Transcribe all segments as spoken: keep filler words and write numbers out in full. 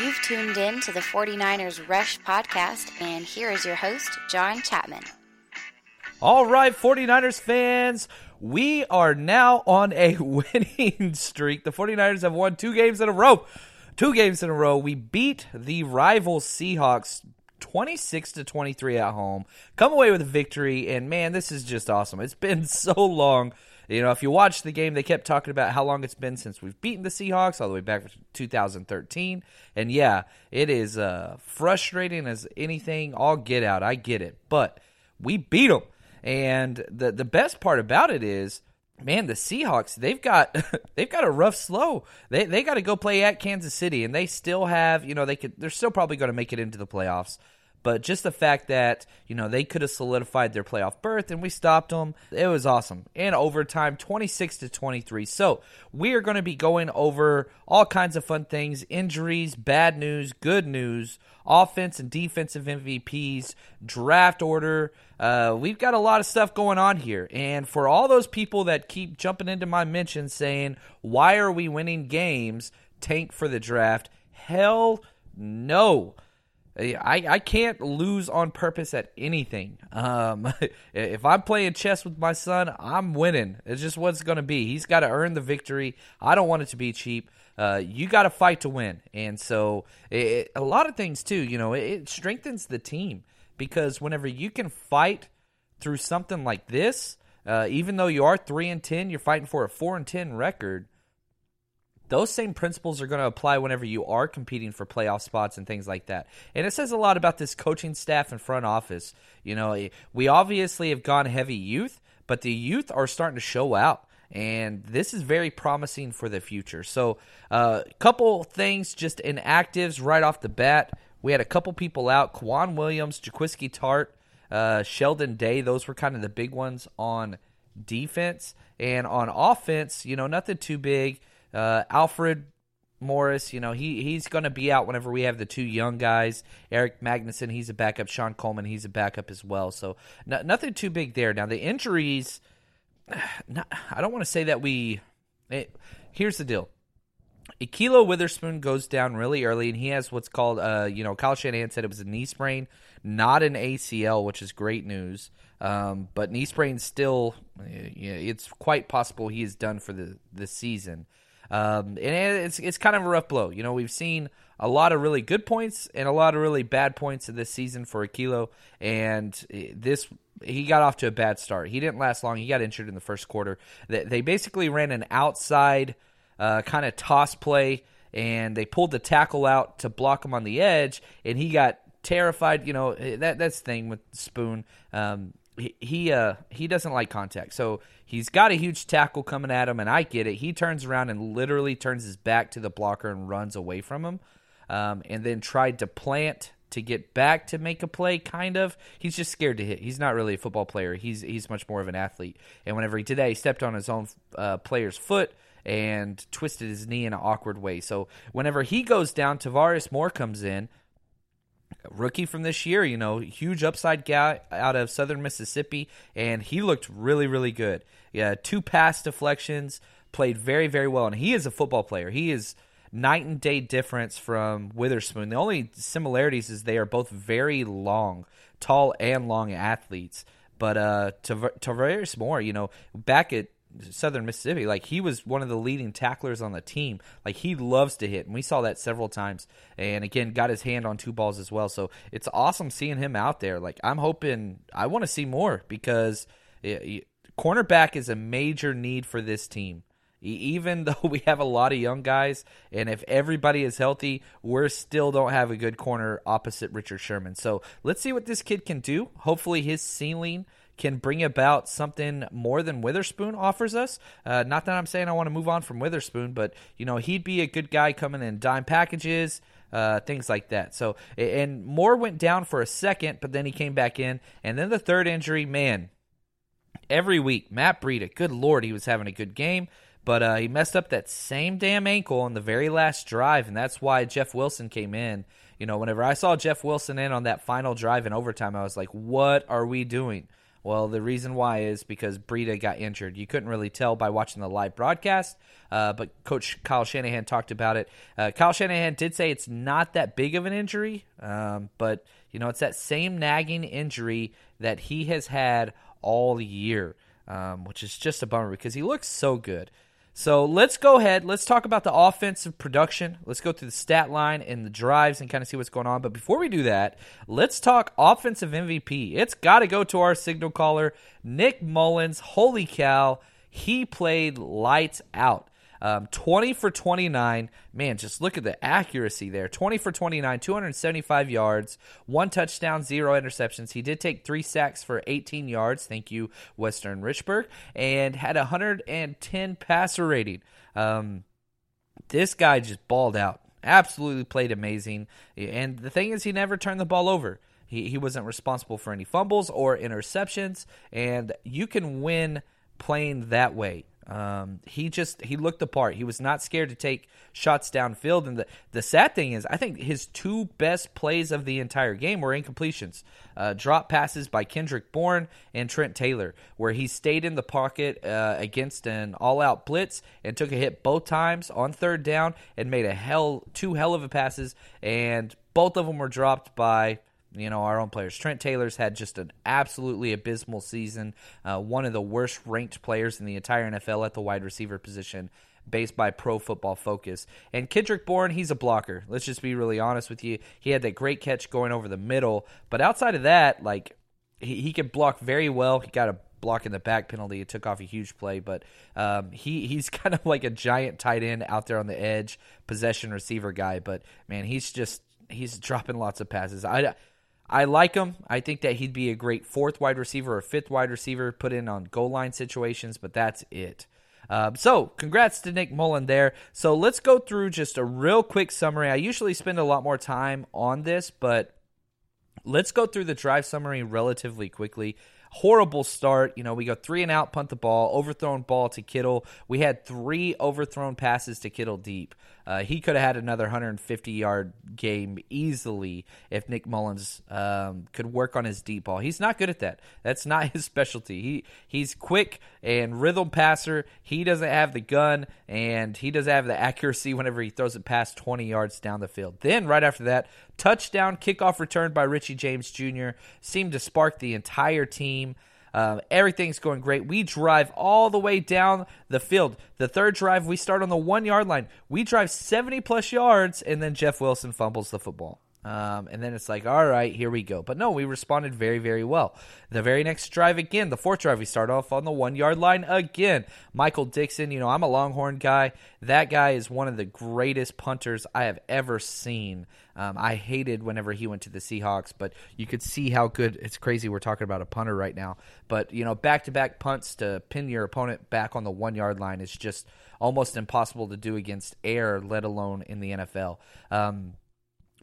You've tuned in to the forty-niners Rush podcast, and here is your host, John Chapman. All right, forty-niners fans, we are now on a winning streak. The forty-niners have won two games in a row. Two games in a row. We beat the rival Seahawks twenty-six to twenty-three at home. Come away with a victory, and man, this is just awesome. It's been so long. You know, if you watch the game, they kept talking about how long it's been since we've beaten the Seahawks, all the way back to two thousand thirteen. And yeah, it is uh, frustrating as anything. All get out. I get it. But we beat them. And the the best part about it is, man, the Seahawks, they've got they've got a rough slow. They they got to go play at Kansas City, and they still have, you know, they could they're still probably going to make it into the playoffs. But just the fact that, you know, they could have solidified their playoff berth, and we stopped them. It was awesome. In overtime, twenty-six to twenty-three. So we are going to be going over all kinds of fun things, injuries, bad news, good news, offense and defensive M V Ps, draft order. Uh, we've got a lot of stuff going on here. And for all those people that keep jumping into my mentions saying, why are we winning games? Tank for the draft. Hell no. I, I can't lose on purpose at anything. Um, if I'm playing chess with my son, I'm winning. It's just what's going to be. He's got to earn the victory. I don't want it to be cheap. Uh, you got to fight to win. And so it, a lot of things, too, you know, it, it strengthens the team, because whenever you can fight through something like this, uh, even though you are three and ten, you're fighting for a four and ten record. Those same principles are going to apply whenever you are competing for playoff spots and things like that. And it says a lot about this coaching staff and front office. You know, we obviously have gone heavy youth, but the youth are starting to show out. And this is very promising for the future. So a uh, couple things, just inactives right off the bat. We had a couple people out, Kwan Williams, Jaquiski Tart, uh, Sheldon Day. Those were kind of the big ones on defense. And on offense, you know, nothing too big. Uh, Alfred Morris, you know, he, he's going to be out whenever we have the two young guys. Eric Magnuson, he's a backup. Sean Coleman, he's a backup as well. So no, nothing too big there. Now, the injuries, not, I don't want to say that we it, – here's the deal. Ahkello Witherspoon goes down really early, and he has what's called, uh, you know, Kyle Shanahan said it was a knee sprain, not an A C L, which is great news. Um, but knee sprain still, you know, it's quite possible he is done for the, the season. Um, and it's it's kind of a rough blow. You know, we've seen a lot of really good points and a lot of really bad points in this season for Ahkello, and this he got off to a bad start. He didn't last long. He got injured in the first quarter. They, they basically ran an outside uh, kind of toss play, and they pulled the tackle out to block him on the edge, and he got terrified. You know, that that's the thing with Spoon. Um, He he, uh, he doesn't like contact, so he's got a huge tackle coming at him, and I get it. He turns around and literally turns his back to the blocker and runs away from him, um, and then tried to plant to get back to make a play, kind of. He's just scared to hit. He's not really a football player. He's he's much more of an athlete, and whenever he did that, he stepped on his own uh, player's foot and twisted his knee in an awkward way. So whenever he goes down, Tavarius Moore comes in. Rookie from this year, you know, huge upside guy out of Southern Mississippi, and he looked really, really good. Yeah, two pass deflections, played very, very well, and he is a football player. He is night and day difference from Witherspoon. The only similarities is they are both very long, tall and long athletes. But uh, Tavarius Moore, you know, back at Southern Mississippi, like, he was one of the leading tacklers on the team. Like, he loves to hit, and we saw that several times. And again, got his hand on two balls as well. So it's awesome seeing him out there. Like, I'm hoping, I want to see more, because it, it, cornerback is a major need for this team. Even though we have a lot of young guys, and if everybody is healthy, we still don't have a good corner opposite Richard Sherman. So let's see what this kid can do. Hopefully his ceiling can bring about something more than Witherspoon offers us. Uh, not that I'm saying I want to move on from Witherspoon, but, you know, he'd be a good guy coming in dime packages, Uh, things like that. So, and Moore went down for a second, but then he came back in. And then the third injury, man, every week, Matt Breida, good Lord, he was having a good game, but uh, he messed up that same damn ankle on the very last drive, and that's why Jeff Wilson came in. You know, whenever I saw Jeff Wilson in on that final drive in overtime, I was like, what are we doing? Well, the reason why is because Breida got injured. You couldn't really tell by watching the live broadcast, uh, but Coach Kyle Shanahan talked about it. Uh, Kyle Shanahan did say it's not that big of an injury, um, but you know it's that same nagging injury that he has had all year, um, which is just a bummer because he looks so good. So let's go ahead. Let's talk about the offensive production. Let's go through the stat line and the drives and kind of see what's going on. But before we do that, let's talk offensive M V P. It's got to go to our signal caller, Nick Mullens. Holy cow, he played lights out. Um, twenty for twenty-nine. Man, just look at the accuracy there. twenty for twenty-nine, two hundred seventy-five yards, one touchdown, zero interceptions. He did take three sacks for eighteen yards. Thank you, Weston Richburg. And had one hundred ten passer rating. Um, this guy just balled out. Absolutely played amazing. And the thing is, he never turned the ball over. He, he wasn't responsible for any fumbles or interceptions. And you can win playing that way. Um, he just, he looked the part. He was not scared to take shots downfield. And the, the sad thing is, I think his two best plays of the entire game were incompletions, uh, drop passes by Kendrick Bourne and Trent Taylor, where he stayed in the pocket, uh, against an all out blitz and took a hit both times on third down and made a hell, two hell of a passes. And both of them were dropped by, you know, our own players. Trent Taylor's had just an absolutely abysmal season, uh, one of the worst ranked players in the entire N F L at the wide receiver position, based by Pro Football Focus. And Kendrick Bourne, he's a blocker. Let's just be really honest with you. He had that great catch going over the middle, but outside of that, like, he, he could block very well. He got a block in the back penalty. It took off a huge play, but um, he he's kind of like a giant tight end out there on the edge, possession receiver guy, but man, he's just, he's dropping lots of passes. I I like him. I think that he'd be a great fourth wide receiver or fifth wide receiver put in on goal line situations, but that's it. Uh, so congrats to Nick Mullens there. So let's go through just a real quick summary. I usually spend a lot more time on this, but let's go through the drive summary relatively quickly. Horrible start. You know, we go three and out, punt the ball, overthrown ball to Kittle. We had three overthrown passes to Kittle deep. Uh, he could have had another one hundred fifty yard game easily if Nick Mullens um, could work on his deep ball. He's not good at that. That's not his specialty. He he's quick and rhythm passer. He doesn't have the gun, and he doesn't have the accuracy whenever he throws it past twenty yards down the field. Then right after that, touchdown kickoff return by Richie James Junior seemed to spark the entire team. Um, everything's going great. We drive all the way down the field. The third drive, we start on the one-yard line. We drive seventy-plus yards, and then Jeff Wilson fumbles the football. Um, and then it's like, all right, here we go. But no, we responded very, very well. The very next drive again, the fourth drive, we start off on the one-yard line again. Michael Dixon, you know, I'm a Longhorn guy. That guy is one of the greatest punters I have ever seen. Um, I hated whenever he went to the Seahawks, but you could see how good. It's crazy we're talking about a punter right now. But, you know, back-to-back punts to pin your opponent back on the one-yard line is just almost impossible to do against air, let alone in the N F L. Um,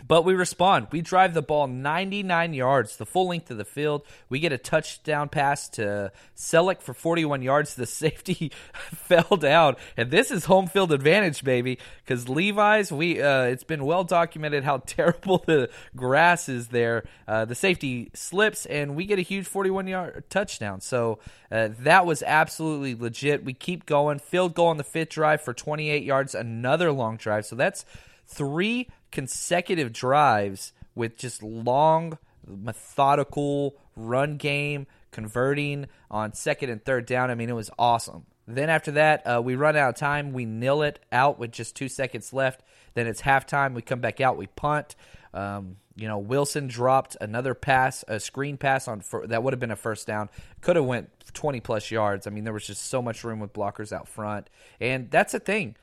but we respond. We drive the ball ninety-nine yards, the full length of the field. We get a touchdown pass to Selleck for forty-one yards. The safety fell down. And this is home field advantage, baby, because Levi's, we uh, it's been well documented how terrible the grass is there. Uh, the safety slips, and we get a huge forty-one yard touchdown. So uh, that was absolutely legit. We keep going. Field goal on the fifth drive for twenty-eight yards, another long drive. So that's three consecutive drives with just long, methodical run game, converting on second and third down. I mean, it was awesome. Then after that, uh, we run out of time. We nil it out with just two seconds left. Then it's halftime. We come back out. We punt. Um, you know, Wilson dropped another pass, a screen pass on for, that would have been a first down. Could have went twenty plus yards. I mean, there was just so much room with blockers out front. And that's the thing.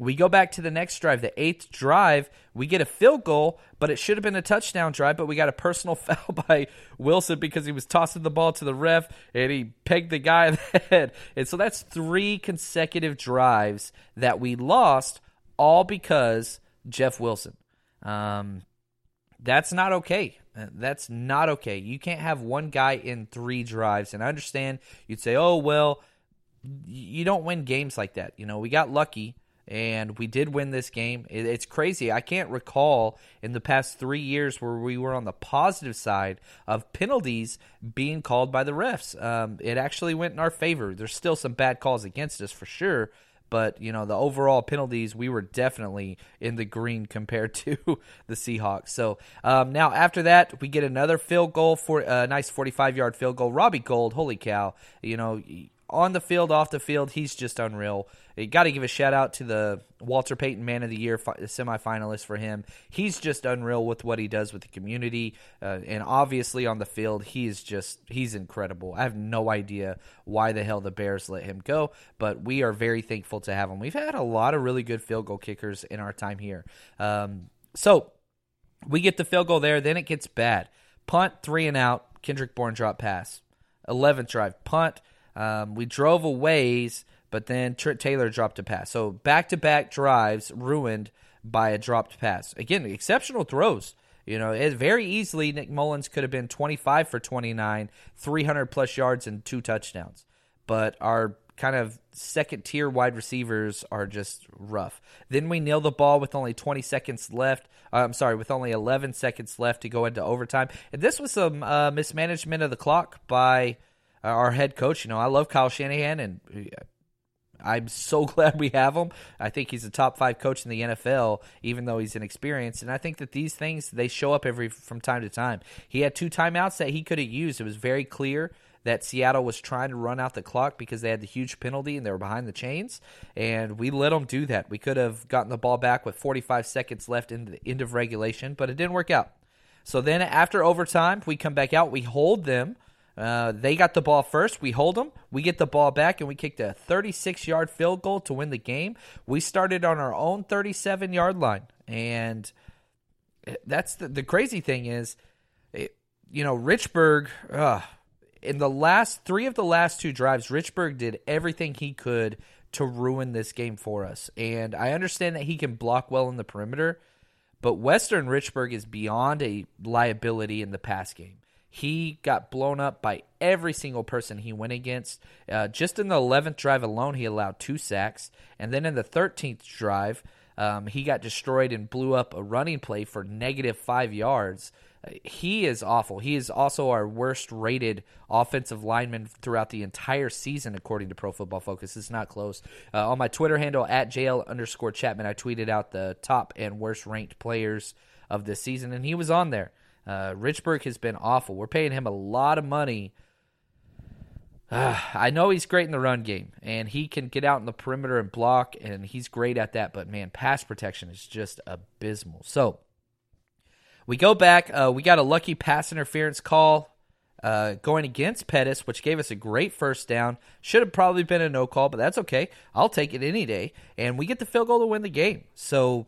We go back to the next drive, the eighth drive. We get a field goal, but it should have been a touchdown drive, but we got a personal foul by Wilson because he was tossing the ball to the ref, and he pegged the guy in the head. And so that's three consecutive drives that we lost, all because Jeff Wilson. Um, that's not okay. That's not okay. You can't have one guy in three drives. And I understand you'd say, oh, well, you don't win games like that. You know, we got lucky. And we did win this game. It's crazy. I can't recall in the past three years where we were on the positive side of penalties being called by the refs. Um, it actually went in our favor. There's still some bad calls against us for sure. But, you know, the overall penalties, we were definitely in the green compared to the Seahawks. So um, now after that, we get another field goal, for a nice forty-five-yard field goal. Robbie Gould, holy cow, you know, on the field, off the field, he's just unreal. You got to give a shout-out to the Walter Payton Man of the Year fi- semifinalist for him. He's just unreal with what he does with the community. Uh, and obviously on the field, he is just he's incredible. I have no idea why the hell the Bears let him go, but we are very thankful to have him. We've had a lot of really good field goal kickers in our time here. Um, so we get the field goal there. Then it gets bad. Punt, three and out. Kendrick Bourne drop pass. eleventh drive, punt. Um, we drove a ways, but then Trent Taylor dropped a pass. So back-to-back drives ruined by a dropped pass. Again, exceptional throws. You know, it very easily Nick Mullens could have been twenty-five for twenty-nine, three hundred plus yards and two touchdowns. But our kind of second-tier wide receivers are just rough. Then we nail the ball with only twenty seconds left. Uh, I'm sorry, with only eleven seconds left to go into overtime. And this was some uh, mismanagement of the clock by our head coach. You know, I love Kyle Shanahan, and I'm so glad we have him. I think he's a top five coach in the N F L, even though he's inexperienced. And I think that these things, they show up every from time to time. He had two timeouts that he could have used. It was very clear that Seattle was trying to run out the clock because they had the huge penalty and they were behind the chains, and we let them do that. We could have gotten the ball back with forty-five seconds left in the end of regulation, but it didn't work out. So then after overtime, we come back out, we hold them. Uh, they got the ball first. We hold them. We get the ball back, and we kicked a thirty-six-yard field goal to win the game. We started on our own thirty-seven-yard line, and that's the, the crazy thing is, it, you know, Richburg, uh, in the last three of the last two drives, Richburg did everything he could to ruin this game for us. And I understand that he can block well in the perimeter, but Weston Richburg is beyond a liability in the pass game. He got blown up by every single person he went against. Uh, just in the eleventh drive alone, he allowed two sacks. And then in the thirteenth drive, um, he got destroyed and blew up a running play for negative five yards. Uh, he is awful. He is also our worst-rated offensive lineman throughout the entire season, according to Pro Football Focus. It's not close. Uh, on my Twitter handle, at J L underscore Chapman, I tweeted out the top and worst-ranked players of this season, and he was on there. Uh, Richburg has been awful. We're paying him a lot of money. Uh, I know he's great in the run game, and he can get out in the perimeter and block, and he's great at that, but, man, pass protection is just abysmal. So we go back. Uh, we got a lucky pass interference call uh, going against Pettis, which gave us a great first down. Should have probably been a no call, but that's okay. I'll take it any day. And we get the field goal to win the game. So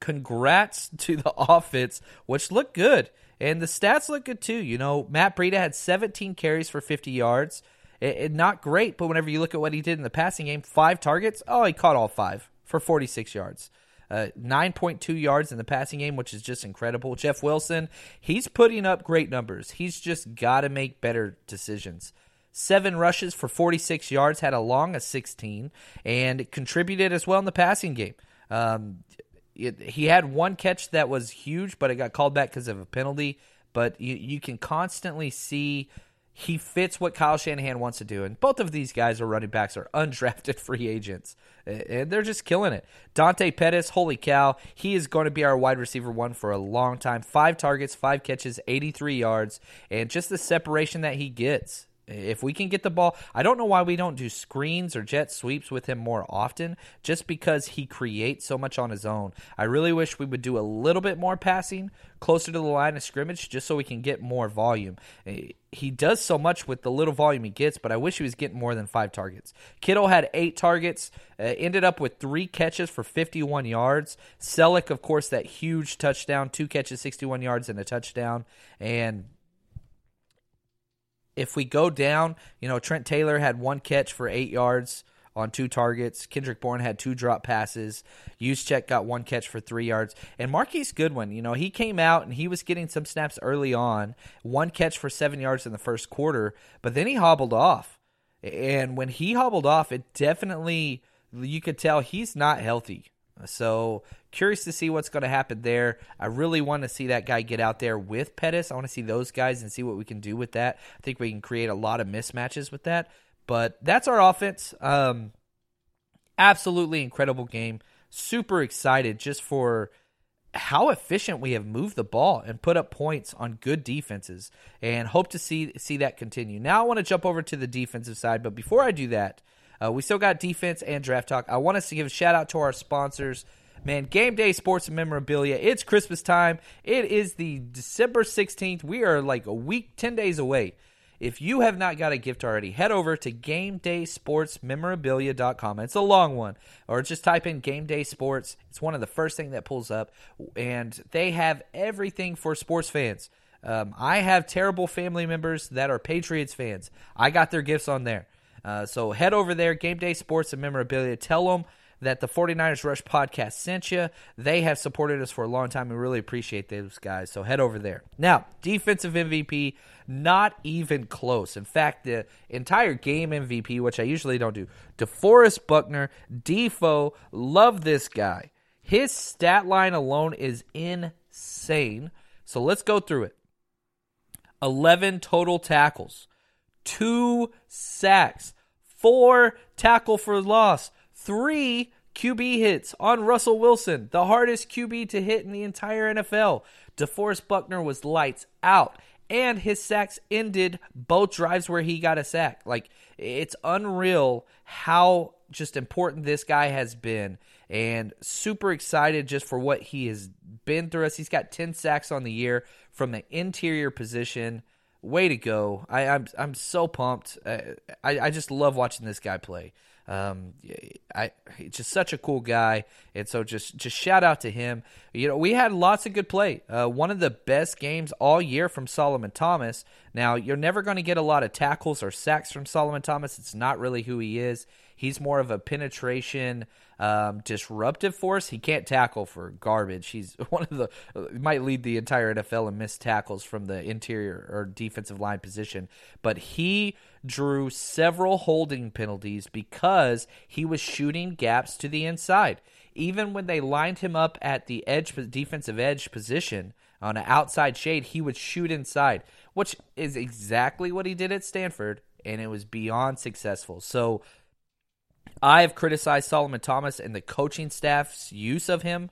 congrats to the offense, which looked good. And the stats look good, too. You know, Matt Breida had seventeen carries for fifty yards. It, it, not great, but whenever you look at what he did in the passing game, five targets. Oh, he caught all five for forty-six yards. Uh, nine point two yards in the passing game, which is just incredible. Jeff Wilson, he's putting up great numbers. He's just got to make better decisions. Seven rushes for forty-six yards, had a long of sixteen, and contributed as well in the passing game. Um... It, he had one catch that was huge, but it got called back because of a penalty. But you, you can constantly see he fits what Kyle Shanahan wants to do. And both of these guys are running backs, are undrafted free agents. And they're just killing it. Dante Pettis, holy cow, he is going to be our wide receiver one for a long time. Five targets, five catches, eighty-three yards, and just the separation that he gets. If we can get the ball, I don't know why we don't do screens or jet sweeps with him more often, just because he creates so much on his own. I really wish we would do a little bit more passing closer to the line of scrimmage just so we can get more volume. He does so much with the little volume he gets, but I wish he was getting more than five targets. Kittle had eight targets, uh, ended up with three catches for fifty-one yards. Selleck, of course, that huge touchdown, two catches, sixty-one yards, and a touchdown, and if we go down, you know, Trent Taylor had one catch for eight yards on two targets. Kendrick Bourne had two drop passes. Juszczyk got one catch for three yards. And Marquise Goodwin, you know, he came out and he was getting some snaps early on. One catch for seven yards in the first quarter, but then he hobbled off. And when he hobbled off, it definitely, you could tell he's not healthy. So curious to see what's going to happen there. I really want to see that guy get out there with Pettis. I want to see those guys and see what we can do with that. I think we can create a lot of mismatches with that. But that's our offense. Um, absolutely incredible game. Super excited just for how efficient we have moved the ball and put up points on good defenses, and hope to see see that continue. Now I want to jump over to the defensive side, but before I do that, Uh, we still got defense and draft talk. I want us to give a shout-out to our sponsors. Man, Game Day Sports Memorabilia. It's Christmas time. It is the December sixteenth. We are like a week, ten days away. If you have not got a gift already, head over to game day sports memorabilia dot com. It's a long one. Or just type in Game Day Sports. It's one of the first thing that pulls up. And they have everything for sports fans. Um, I have terrible family members that are Patriots fans. I got their gifts on there. Uh, so head over there, Game Day Sports and Memorabilia. Tell them that the forty-niners Rush podcast sent you. They have supported us for a long time. We really appreciate those guys, so head over there. Now, defensive M V P, not even close. In fact, the entire game M V P, which I usually don't do, DeForest Buckner, Defoe, love this guy. His stat line alone is insane. So let's go through it. eleven total tackles. Two sacks, four tackle for loss, three Q B hits on Russell Wilson, the hardest Q B to hit in the entire N F L. DeForest Buckner was lights out, and his sacks ended both drives where he got a sack. Like, it's unreal how just important this guy has been, and super excited just for what he has been through us. He's got ten sacks on the year from the interior position. Way to go. I, I'm I'm so pumped. Uh, I, I just love watching this guy play. Um, I he's just such a cool guy. And so just, just shout out to him. You know, we had lots of good play. Uh, one of the best games all year from Solomon Thomas. Now, you're never going to get a lot of tackles or sacks from Solomon Thomas. It's not really who he is. He's more of a penetration um, disruptive force. He can't tackle for garbage. He's one of the – might lead the entire N F L in missed tackles from the interior or defensive line position. But he drew several holding penalties because he was shooting gaps to the inside. Even when they lined him up at the edge defensive edge position on an outside shade, he would shoot inside, which is exactly what he did at Stanford, and it was beyond successful. So – I have criticized Solomon Thomas and the coaching staff's use of him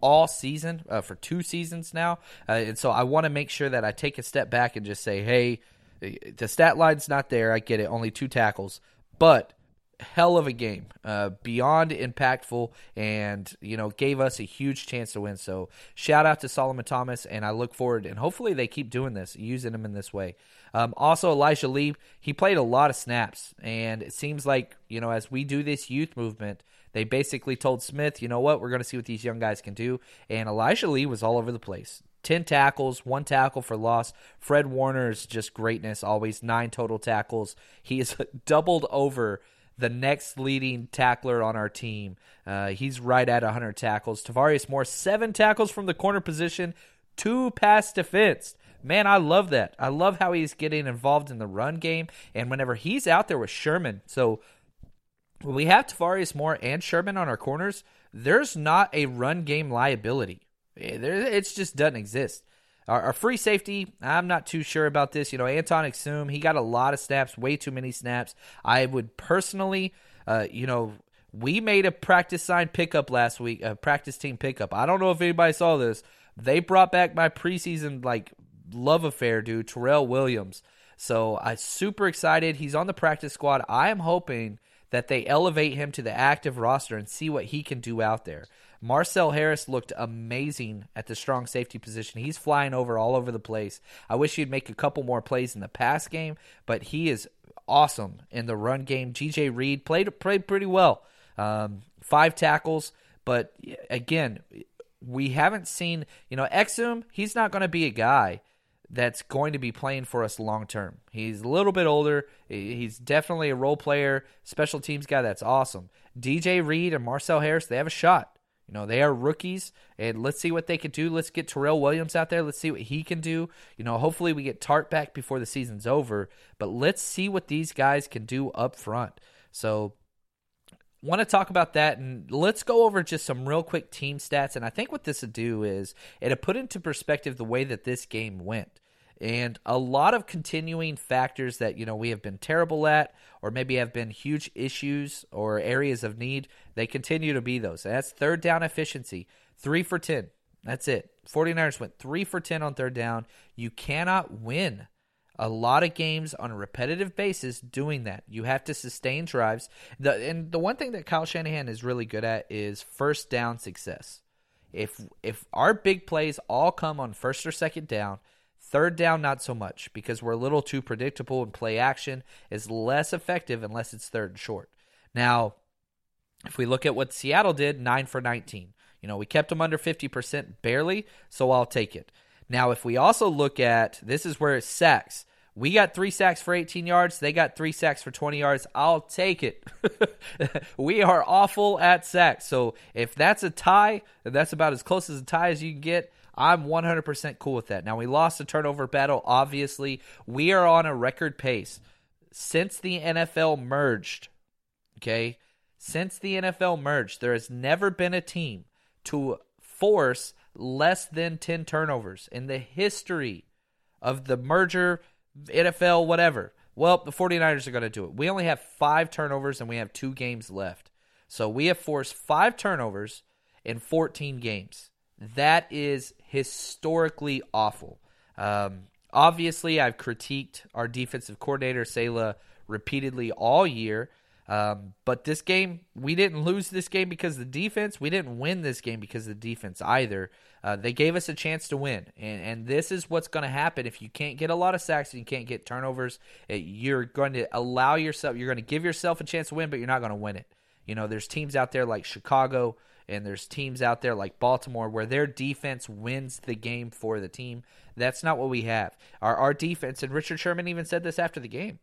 all season, uh, for two seasons now. Uh, and so I want to make sure that I take a step back and just say, hey, the stat line's not there. I get it, only two tackles. But hell of a game, uh, beyond impactful, and, you know, gave us a huge chance to win. So shout out to Solomon Thomas, and I look forward, and hopefully they keep doing this, using him in this way. Um, also, Elijah Lee, he played a lot of snaps, and it seems like, you know, as we do this youth movement, they basically told Smith, you know what, we're going to see what these young guys can do, and Elijah Lee was all over the place. ten tackles, one tackle for loss. Fred Warner's just greatness always, nine total tackles. He is doubled over the next leading tackler on our team. Uh, he's right at one hundred tackles. Tavarius Moore, seven tackles from the corner position, two pass defense. Man, I love that. I love how he's getting involved in the run game, and whenever he's out there with Sherman. So when we have Tavarius Moore and Sherman on our corners, there's not a run game liability. It just doesn't exist. Our, our free safety, I'm not too sure about this. You know, Anton Exum, he got a lot of snaps, way too many snaps. I would personally, uh, you know, we made a practice sign pickup last week, a practice team pickup. I don't know if anybody saw this. They brought back my preseason, like, love affair dude, Terrell Williams. So I'm super excited. He's on the practice squad. I am hoping that they elevate him to the active roster and see what he can do out there. Marcel Harris looked amazing at the strong safety position. He's flying over all over the place. I wish he'd make a couple more plays in the pass game, but he is awesome in the run game. G J Reed played, played pretty well. Um, five tackles, but again, we haven't seen, you know, Exum, he's not going to be a guy that's going to be playing for us long term. He's a little bit older. He's definitely a role player, special teams guy that's awesome. D J Reed and Marcel Harris, they have a shot. You know, they are rookies, and let's see what they can do. Let's get Terrell Williams out there. Let's see what he can do. You know, hopefully we get Tart back before the season's over, but let's see what these guys can do up front. So want to talk about that, and let's go over just some real quick team stats, and I think what this would do is it'll put into perspective the way that this game went. And a lot of continuing factors that, you know, we have been terrible at, or maybe have been huge issues or areas of need, they continue to be those. That's third down efficiency, three for ten. That's it. 49ers went three for ten on third down. You cannot win a lot of games on a repetitive basis doing that. You have to sustain drives. The, and the one thing that Kyle Shanahan is really good at is first down success. If if our big plays all come on first or second down, third down, not so much, because we're a little too predictable, and play action is less effective unless it's third and short. Now, if we look at what Seattle did, nine for nineteen. You know, we kept them under fifty percent barely, so I'll take it. Now, if we also look at, this is where it's sacks. We got three sacks for eighteen yards. They got three sacks for twenty yards. I'll take it. We are awful at sacks. So if that's a tie, that's about as close as a tie as you can get. I'm one hundred percent cool with that. Now, we lost the turnover battle, obviously. We are on a record pace. Since the N F L merged, okay, since the N F L merged, there has never been a team to force less than ten turnovers in the history of the merger, N F L, whatever. Well, the 49ers are going to do it. We only have five turnovers, and we have two games left. So we have forced five turnovers in fourteen games. That is historically awful. Um, obviously, I've critiqued our defensive coordinator, Saleh, repeatedly all year. Um, but this game, we didn't lose this game because of the defense. We didn't win this game because of the defense either. Uh, they gave us a chance to win. And, and this is what's going to happen. If you can't get a lot of sacks and you can't get turnovers, it, you're going to allow yourself, you're going to give yourself a chance to win, but you're not going to win it. You know, there's teams out there like Chicago, and there's teams out there like Baltimore where their defense wins the game for the team. That's not what we have. Our, our defense, and Richard Sherman even said this after the game,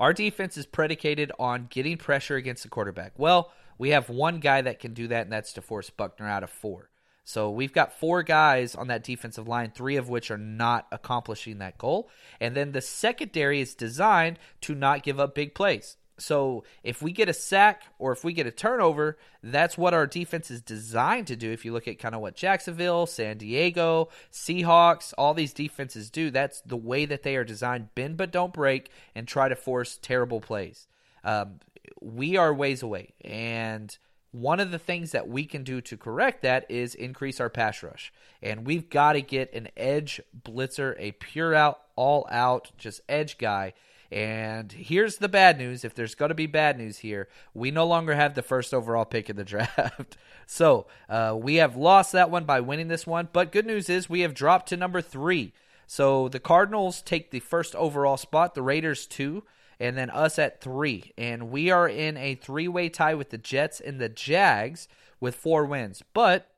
our defense is predicated on getting pressure against the quarterback. Well, we have one guy that can do that, and that's DeForest Buckner out of four. So we've got four guys on that defensive line, three of which are not accomplishing that goal. And then the secondary is designed to not give up big plays. So if we get a sack or if we get a turnover, that's what our defense is designed to do. If you look at kind of what Jacksonville, San Diego, Seahawks, all these defenses do, that's the way that they are designed. Bend but don't break and try to force terrible plays. Um, we are ways away. And one of the things that we can do to correct that is increase our pass rush. And we've got to get an edge blitzer, a pure out, all out, just edge guy. And here's the bad news. If there's going to be bad news here, we no longer have the first overall pick in the draft. So uh, we have lost that one by winning this one. But good news is we have dropped to number three. So the Cardinals take the first overall spot, the Raiders two, and then us at three. And we are in a three-way tie with the Jets and the Jags with four wins. But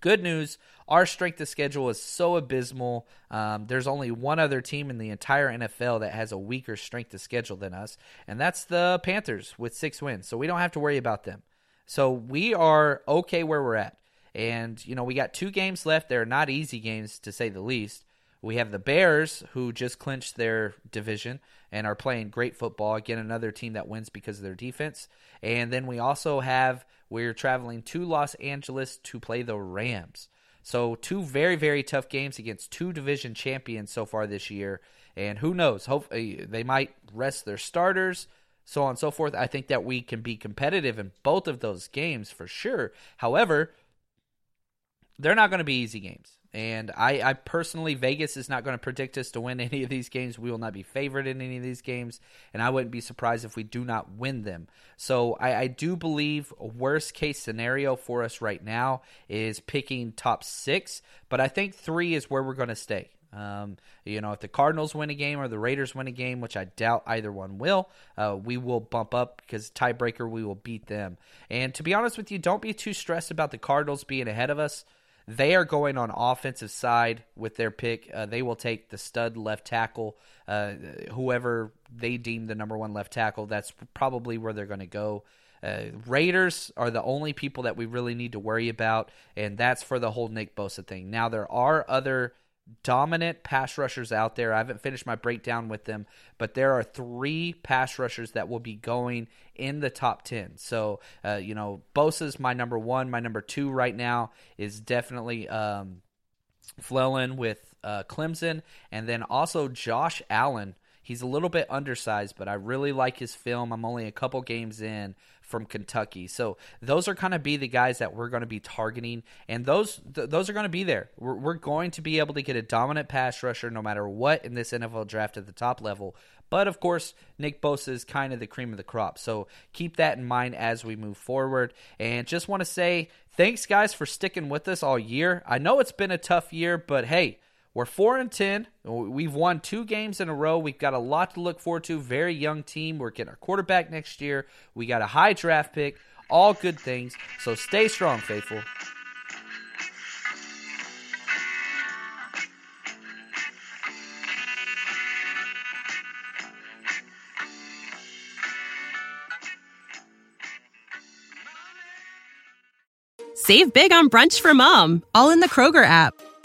good news, our strength of schedule is so abysmal. Um, there's only one other team in the entire N F L that has a weaker strength of schedule than us, and that's the Panthers with six wins. So we don't have to worry about them. So we are okay where we're at. And, you know, we got two games left. They're not easy games, to say the least. We have the Bears, who just clinched their division and are playing great football. Again, another team that wins because of their defense. And then we also have... We're traveling to Los Angeles to play the Rams. So two very, very tough games against two division champions so far this year. And who knows? Hopefully they might rest their starters, so on and so forth. I think that we can be competitive in both of those games for sure. However, they're not going to be easy games. And I, I personally, Vegas is not going to predict us to win any of these games. We will not be favored in any of these games, and I wouldn't be surprised if we do not win them. So I, I do believe a worst-case scenario for us right now is picking top six, but I think three is where we're going to stay. Um, you know, if the Cardinals win a game or the Raiders win a game, which I doubt either one will, uh, we will bump up because tiebreaker, we will beat them. And to be honest with you, don't be too stressed about the Cardinals being ahead of us. They are going on offensive side with their pick. Uh, they will take the stud left tackle, uh, whoever they deem the number one left tackle. That's probably where they're going to go. Uh, Raiders are the only people that we really need to worry about, and that's for the whole Nick Bosa thing. Now, there are other dominant pass rushers out there. I haven't finished my breakdown with them, but there are three pass rushers that will be going in the top ten. So, uh, you know, Bosa's my number one. My number two right now is definitely um, Flelin with uh, Clemson, and then also Josh Allen. He's a little bit undersized, but I really like his film. I'm only a couple games in from Kentucky. So those are going to be the guys that we're going to be targeting, and those th- those are going to be there. We're, we're going to be able to get a dominant pass rusher no matter what in this N F L draft at the top level. But, of course, Nick Bosa is kind of the cream of the crop. So keep that in mind as we move forward. And just want to say thanks, guys, for sticking with us all year. I know it's been a tough year, but, hey, we're four and ten. We've won two games in a row. We've got a lot to look forward to. Very young team. We're getting our quarterback next year. We got a high draft pick. All good things. So stay strong, faithful. Save big on brunch for mom, all in the Kroger app.